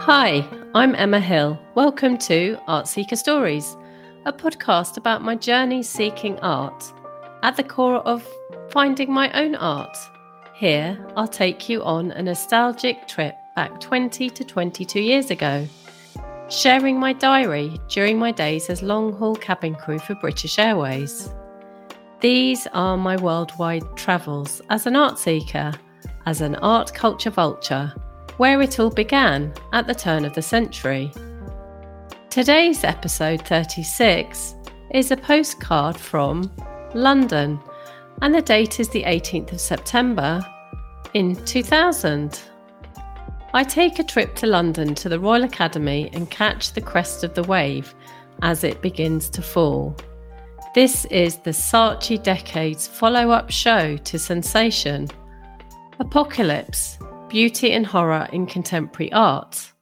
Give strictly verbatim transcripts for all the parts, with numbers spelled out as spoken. Hi, I'm Emma Hill. Welcome to Art Seeker Stories, a podcast about my journey seeking art, at the core of finding my own art. Here, I'll take you on a nostalgic trip back twenty to twenty-two years ago, sharing my diary during my days as long-haul cabin crew for British Airways. These are my worldwide travels as an art seeker, as an art culture vulture, where it all began at the turn of the century. Today's episode thirty-six is a postcard from London, and the date is the eighteenth of September in two thousand. I take a trip to London to the Royal Academy and catch the crest of the wave as it begins to fall. This is the Saatchi Decade's follow-up show to Sensation, Apocalypse, Beauty and Horror in Contemporary Art.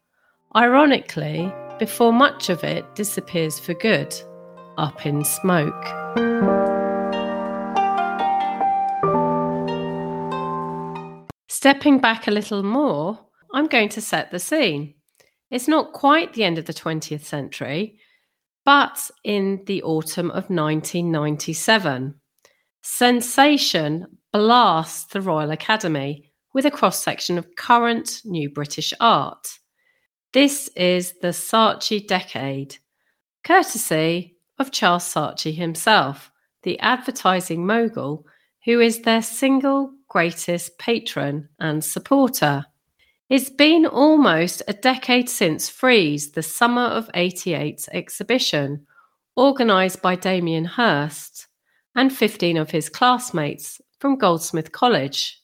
Ironically, before much of it disappears for good, up in smoke. Stepping back a little more, I'm going to set the scene. It's not quite the end of the twentieth century, but in the autumn of nineteen ninety-seven, Sensation blasts the Royal Academy with a cross-section of current new British art. This is the Saatchi Decade, courtesy of Charles Saatchi himself, the advertising mogul who is their single greatest patron and supporter. It's been almost a decade since Freeze, the summer of eighty-eight's exhibition, organised by Damien Hirst and fifteen of his classmates from Goldsmith College.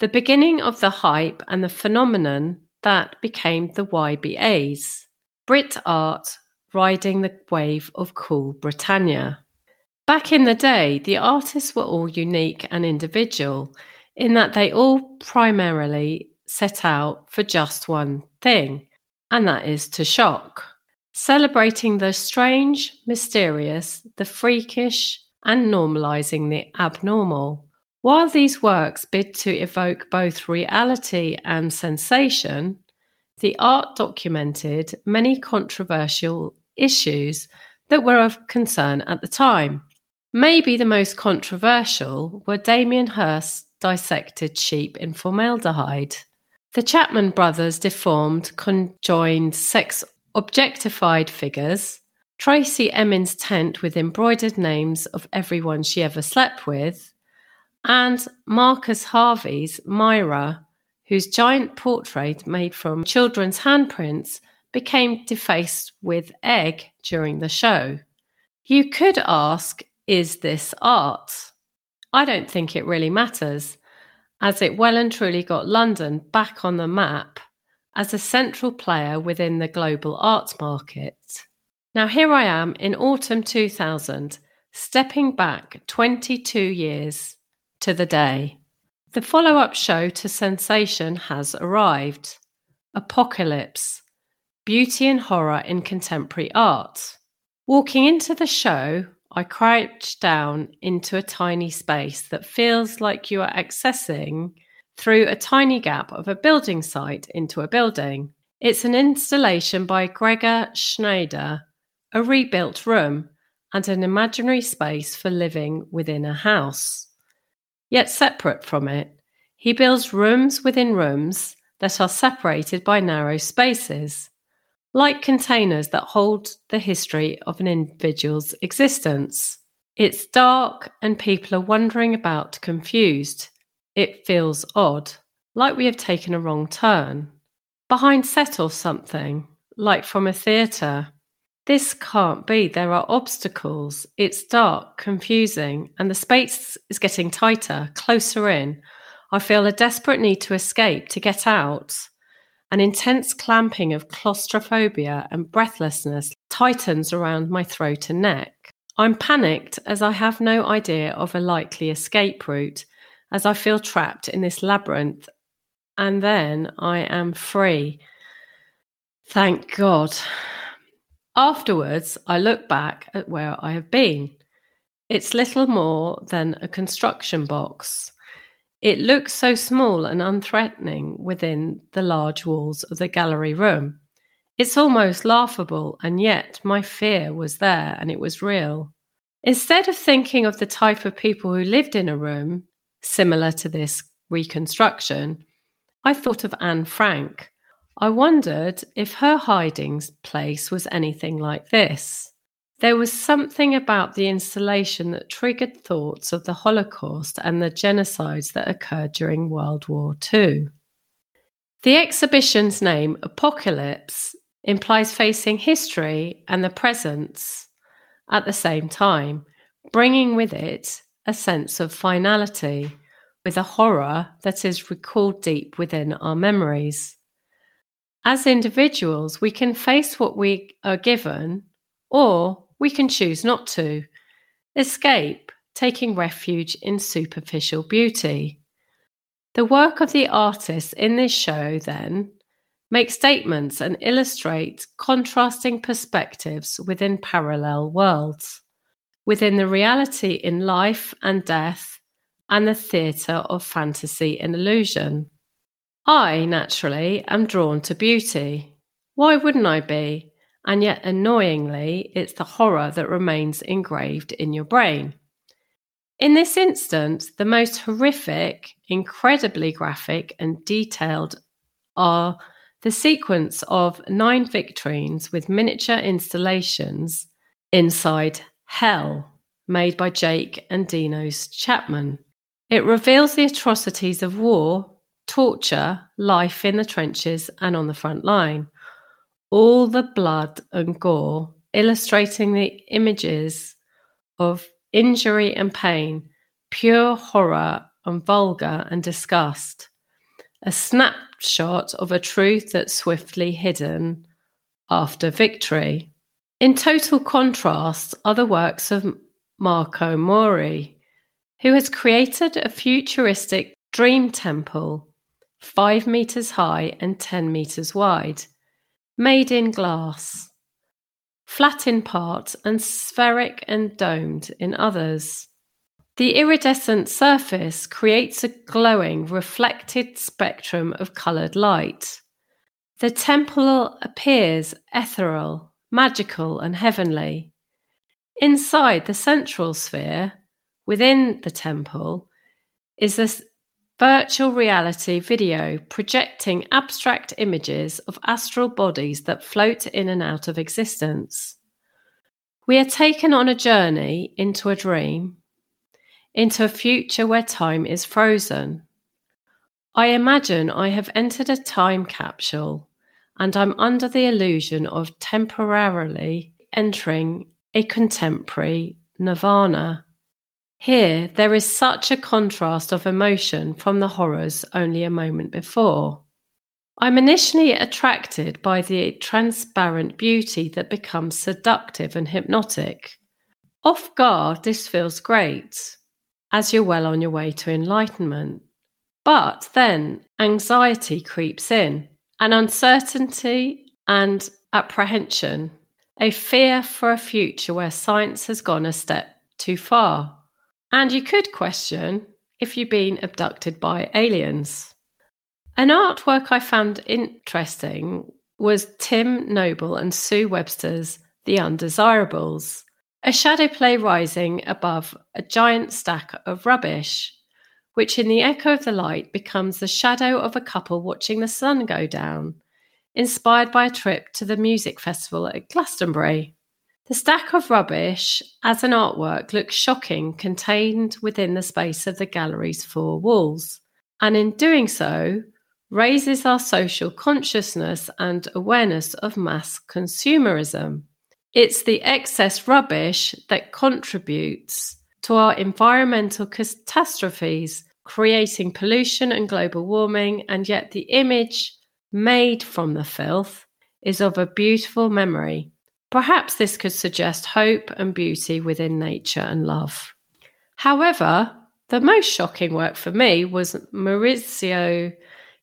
The beginning of the hype and the phenomenon that became the Y B As, Brit art riding the wave of cool Britannia. Back in the day, the artists were all unique and individual in that they all primarily set out for just one thing, and that is to shock, celebrating the strange, mysterious, the freakish, and normalising the abnormal. While these works bid to evoke both reality and sensation, the art documented many controversial issues that were of concern at the time. Maybe the most controversial were Damien Hirst's dissected sheep in formaldehyde, the Chapman brothers' deformed, conjoined, sex-objectified figures, Tracy Emin's tent with embroidered names of everyone she ever slept with, and Marcus Harvey's Myra, whose giant portrait made from children's handprints became defaced with egg during the show. You could ask, is this art? I don't think it really matters, as it well and truly got London back on the map as a central player within the global arts market. Now here I am in autumn two thousand, stepping back twenty-two years to the day. The follow-up show to Sensation has arrived. Apocalypse, Beauty and Horror in Contemporary Art. Walking into the show, I crouch down into a tiny space that feels like you are accessing through a tiny gap of a building site into a building. It's an installation by Gregor Schneider, a rebuilt room and an imaginary space for living within a house. Yet separate from it, he builds rooms within rooms that are separated by narrow spaces, like containers that hold the history of an individual's existence. It's dark and people are wandering about confused. It feels odd, like we have taken a wrong turn, behind set or something, like from a theatre. This can't be. There are obstacles. It's dark, confusing, and the space is getting tighter, closer in. I feel a desperate need to escape, to get out. An intense clamping of claustrophobia and breathlessness tightens around my throat and neck. I'm panicked as I have no idea of a likely escape route, as I feel trapped in this labyrinth, and then I am free. Thank God. Afterwards, I look back at where I have been. It's little more than a construction box. It looks so small and unthreatening within the large walls of the gallery room. It's almost laughable, and yet my fear was there and it was real. Instead of thinking of the type of people who lived in a room, similar to this reconstruction, I thought of Anne Frank. I wondered if her hiding place was anything like this. There was something about the installation that triggered thoughts of the Holocaust and the genocides that occurred during World War Two. The exhibition's name, Apocalypse, implies facing history and the present at the same time, bringing with it a sense of finality, with a horror that is recalled deep within our memories. As individuals, we can face what we are given, or we can choose not to, escape, taking refuge in superficial beauty. The work of the artists in this show, then, make statements and illustrate contrasting perspectives within parallel worlds, within the reality in life and death, and the theatre of fantasy and illusion. I, naturally, am drawn to beauty. Why wouldn't I be? And yet, annoyingly, it's the horror that remains engraved in your brain. In this instance, the most horrific, incredibly graphic and detailed are the sequence of nine victrines with miniature installations inside hell, made by Jake and Dinos Chapman. It reveals the atrocities of war, torture, life in the trenches and on the front line. All the blood and gore, illustrating the images of injury and pain, pure horror and vulgar and disgust. A snapshot of a truth that's swiftly hidden after victory. In total contrast are the works of Marco Mori, who has created a futuristic dream temple, five metres high and ten metres wide, made in glass, flat in part and spheric and domed in others. The iridescent surface creates a glowing, reflected spectrum of coloured light. The temple appears ethereal, magical and heavenly. Inside the central sphere, within the temple, is this virtual reality video projecting abstract images of astral bodies that float in and out of existence. We are taken on a journey into a dream, into a future where time is frozen. I imagine I have entered a time capsule and I'm under the illusion of temporarily entering a contemporary nirvana. Here, there is such a contrast of emotion from the horrors only a moment before. I'm initially attracted by the transparent beauty that becomes seductive and hypnotic. Off guard, this feels great, as you're well on your way to enlightenment. But then, anxiety creeps in, an uncertainty and apprehension, a fear for a future where science has gone a step too far. And you could question if you've been abducted by aliens. An artwork I found interesting was Tim Noble and Sue Webster's The Undesirables, a shadow play rising above a giant stack of rubbish, which in the echo of the light becomes the shadow of a couple watching the sun go down, inspired by a trip to the music festival at Glastonbury. The stack of rubbish, as an artwork, looks shocking, contained within the space of the gallery's four walls, and in doing so, raises our social consciousness and awareness of mass consumerism. It's the excess rubbish that contributes to our environmental catastrophes, creating pollution and global warming, and yet the image made from the filth is of a beautiful memory. Perhaps this could suggest hope and beauty within nature and love. However, the most shocking work for me was Maurizio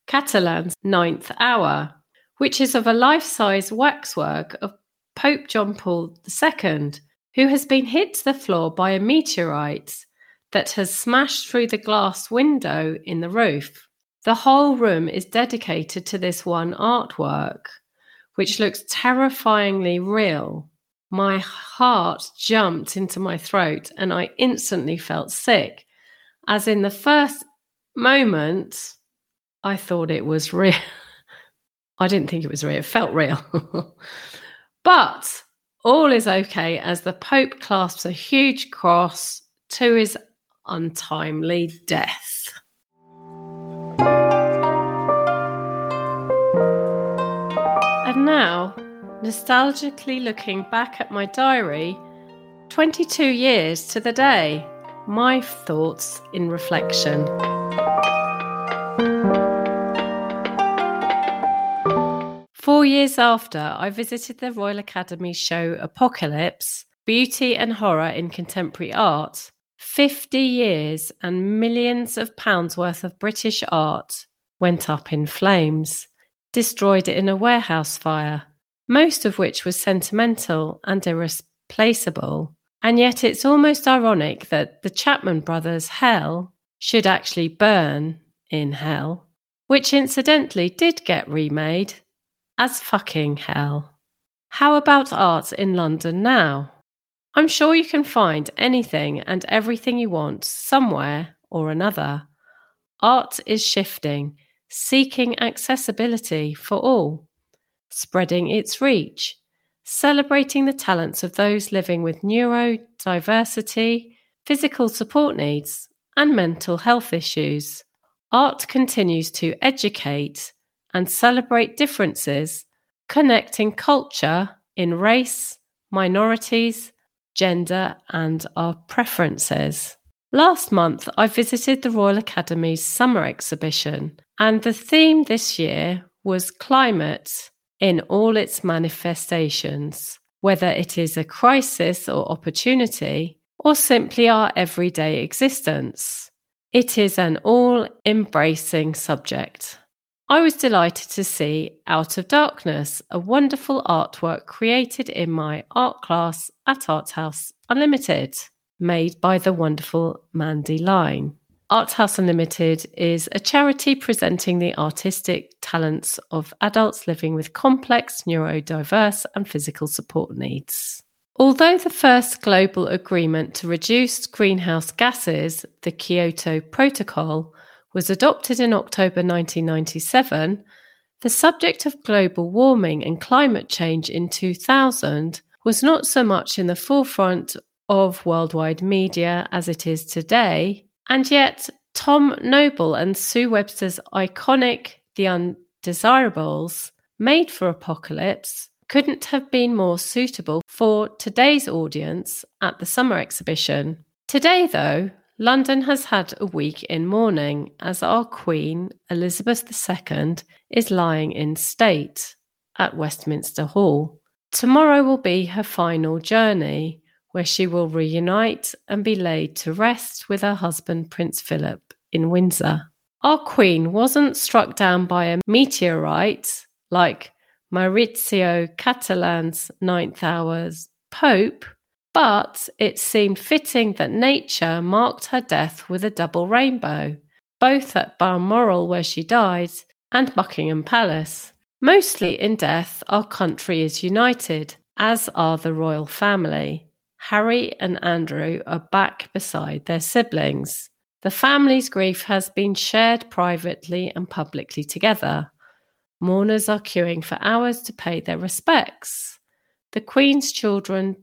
Catalan's Ninth Hour, which is of a life-size waxwork of Pope John Paul the Second, who has been hit to the floor by a meteorite that has smashed through the glass window in the roof. The whole room is dedicated to this one artwork, which looks terrifyingly real. My heart jumped into my throat and I instantly felt sick. As in the first moment, I thought it was real. I didn't think it was real. It felt real. But all is okay as the Pope clasps a huge cross to his untimely death. And now, nostalgically looking back at my diary, twenty-two years to the day, my thoughts in reflection. Four years after, I visited the Royal Academy show Apocalypse, Beauty and Horror in Contemporary Art, fifty years and millions of pounds worth of British art went up in flames, destroyed in a warehouse fire, most of which was sentimental and irreplaceable. And yet it's almost ironic that the Chapman brothers' Hell should actually burn in hell, which incidentally did get remade as fucking hell. How about art in London now? I'm sure you can find anything and everything you want somewhere or another. Art is shifting, seeking accessibility for all, spreading its reach, celebrating the talents of those living with neurodiversity, physical support needs, and mental health issues. Art continues to educate and celebrate differences, connecting culture in race, minorities, gender, and our preferences. Last month, I visited the Royal Academy's summer exhibition, and the theme this year was climate in all its manifestations, whether it is a crisis or opportunity, or simply our everyday existence. It is an all-embracing subject. I was delighted to see Out of Darkness, a wonderful artwork created in my art class at Arthouse Unlimited, made by the wonderful Mandy Lyne. Arthouse Unlimited is a charity presenting the artistic talents of adults living with complex, neurodiverse and physical support needs. Although the first global agreement to reduce greenhouse gases, the Kyoto Protocol, was adopted in October nineteen ninety-seven, the subject of global warming and climate change in two thousand was not so much in the forefront of worldwide media as it is today, and yet Tom Noble and Sue Webster's iconic The Undesirables, made for Apocalypse, couldn't have been more suitable for today's audience at the summer exhibition. Today, though, London has had a week in mourning as our Queen, Elizabeth the Second, is lying in state at Westminster Hall. Tomorrow will be her final journey, where she will reunite and be laid to rest with her husband, Prince Philip, in Windsor. Our Queen wasn't struck down by a meteorite like Maurizio Catalan's Ninth Hour's Pope, but it seemed fitting that nature marked her death with a double rainbow, both at Balmoral, where she died, and Buckingham Palace. Mostly in death, our country is united, as are the royal family. Harry and Andrew are back beside their siblings. The family's grief has been shared privately and publicly together. Mourners are queuing for hours to pay their respects. The Queen's children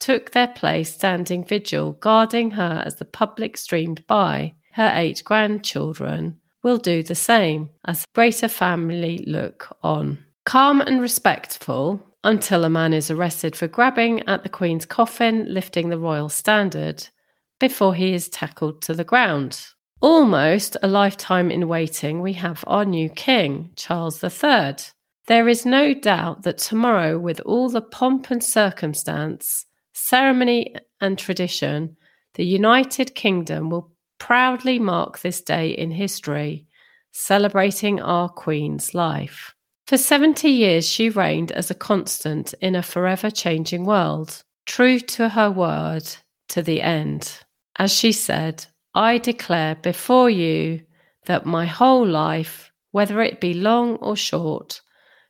took their place standing vigil, guarding her as the public streamed by. Her eight grandchildren will do the same as greater family look on. Calm and respectful, until a man is arrested for grabbing at the Queen's coffin, lifting the royal standard, before he is tackled to the ground. Almost a lifetime in waiting, we have our new king, Charles the Third. There is no doubt that tomorrow, with all the pomp and circumstance, ceremony and tradition, the United Kingdom will proudly mark this day in history, celebrating our Queen's life. For seventy years, she reigned as a constant in a forever changing world, true to her word to the end. As she said, I declare before you that my whole life, whether it be long or short,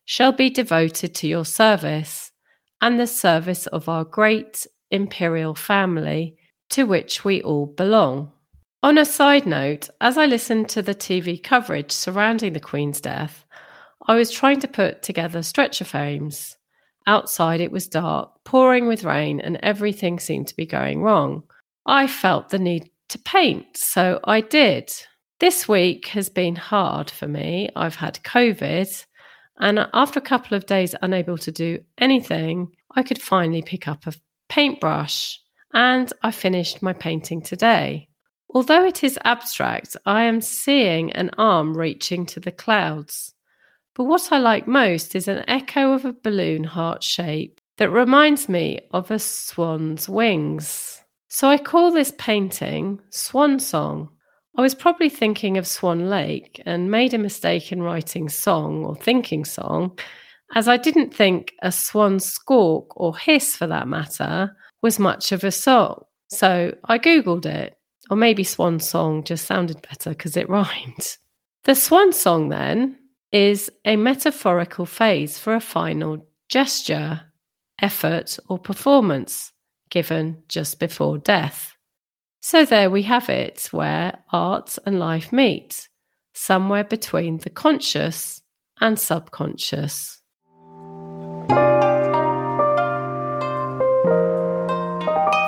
shall be devoted to your service and the service of our great imperial family to which we all belong. On a side note, as I listened to the T V coverage surrounding the Queen's death, I was trying to put together stretcher frames. Outside it was dark, pouring with rain, and everything seemed to be going wrong. I felt the need to paint, so I did. This week has been hard for me. I've had COVID, and after a couple of days unable to do anything, I could finally pick up a paintbrush, and I finished my painting today. Although it is abstract, I am seeing an arm reaching to the clouds. But what I like most is an echo of a balloon heart shape that reminds me of a swan's wings. So I call this painting Swan Song. I was probably thinking of Swan Lake and made a mistake in writing song or thinking song, as I didn't think a swan squawk or hiss, for that matter, was much of a song. So I Googled it. Or maybe Swan Song just sounded better because it rhymed. The Swan Song, then, is a metaphorical phrase for a final gesture, effort, or performance given just before death. So there we have it, where art and life meet, somewhere between the conscious and subconscious.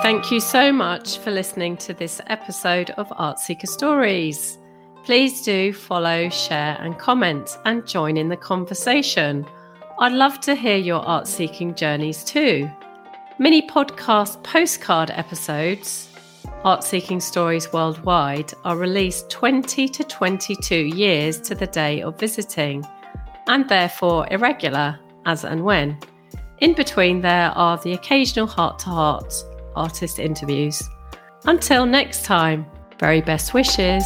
Thank you so much for listening to this episode of Art Seeker Stories. Please do follow, share and comment and join in the conversation. I'd love to hear your art seeking journeys too. Mini podcast postcard episodes, Art Seeking Stories Worldwide, are released twenty to twenty-two years to the day of visiting, and therefore irregular as and when. In between there are the occasional heart-to-heart artist interviews. Until next time, very best wishes.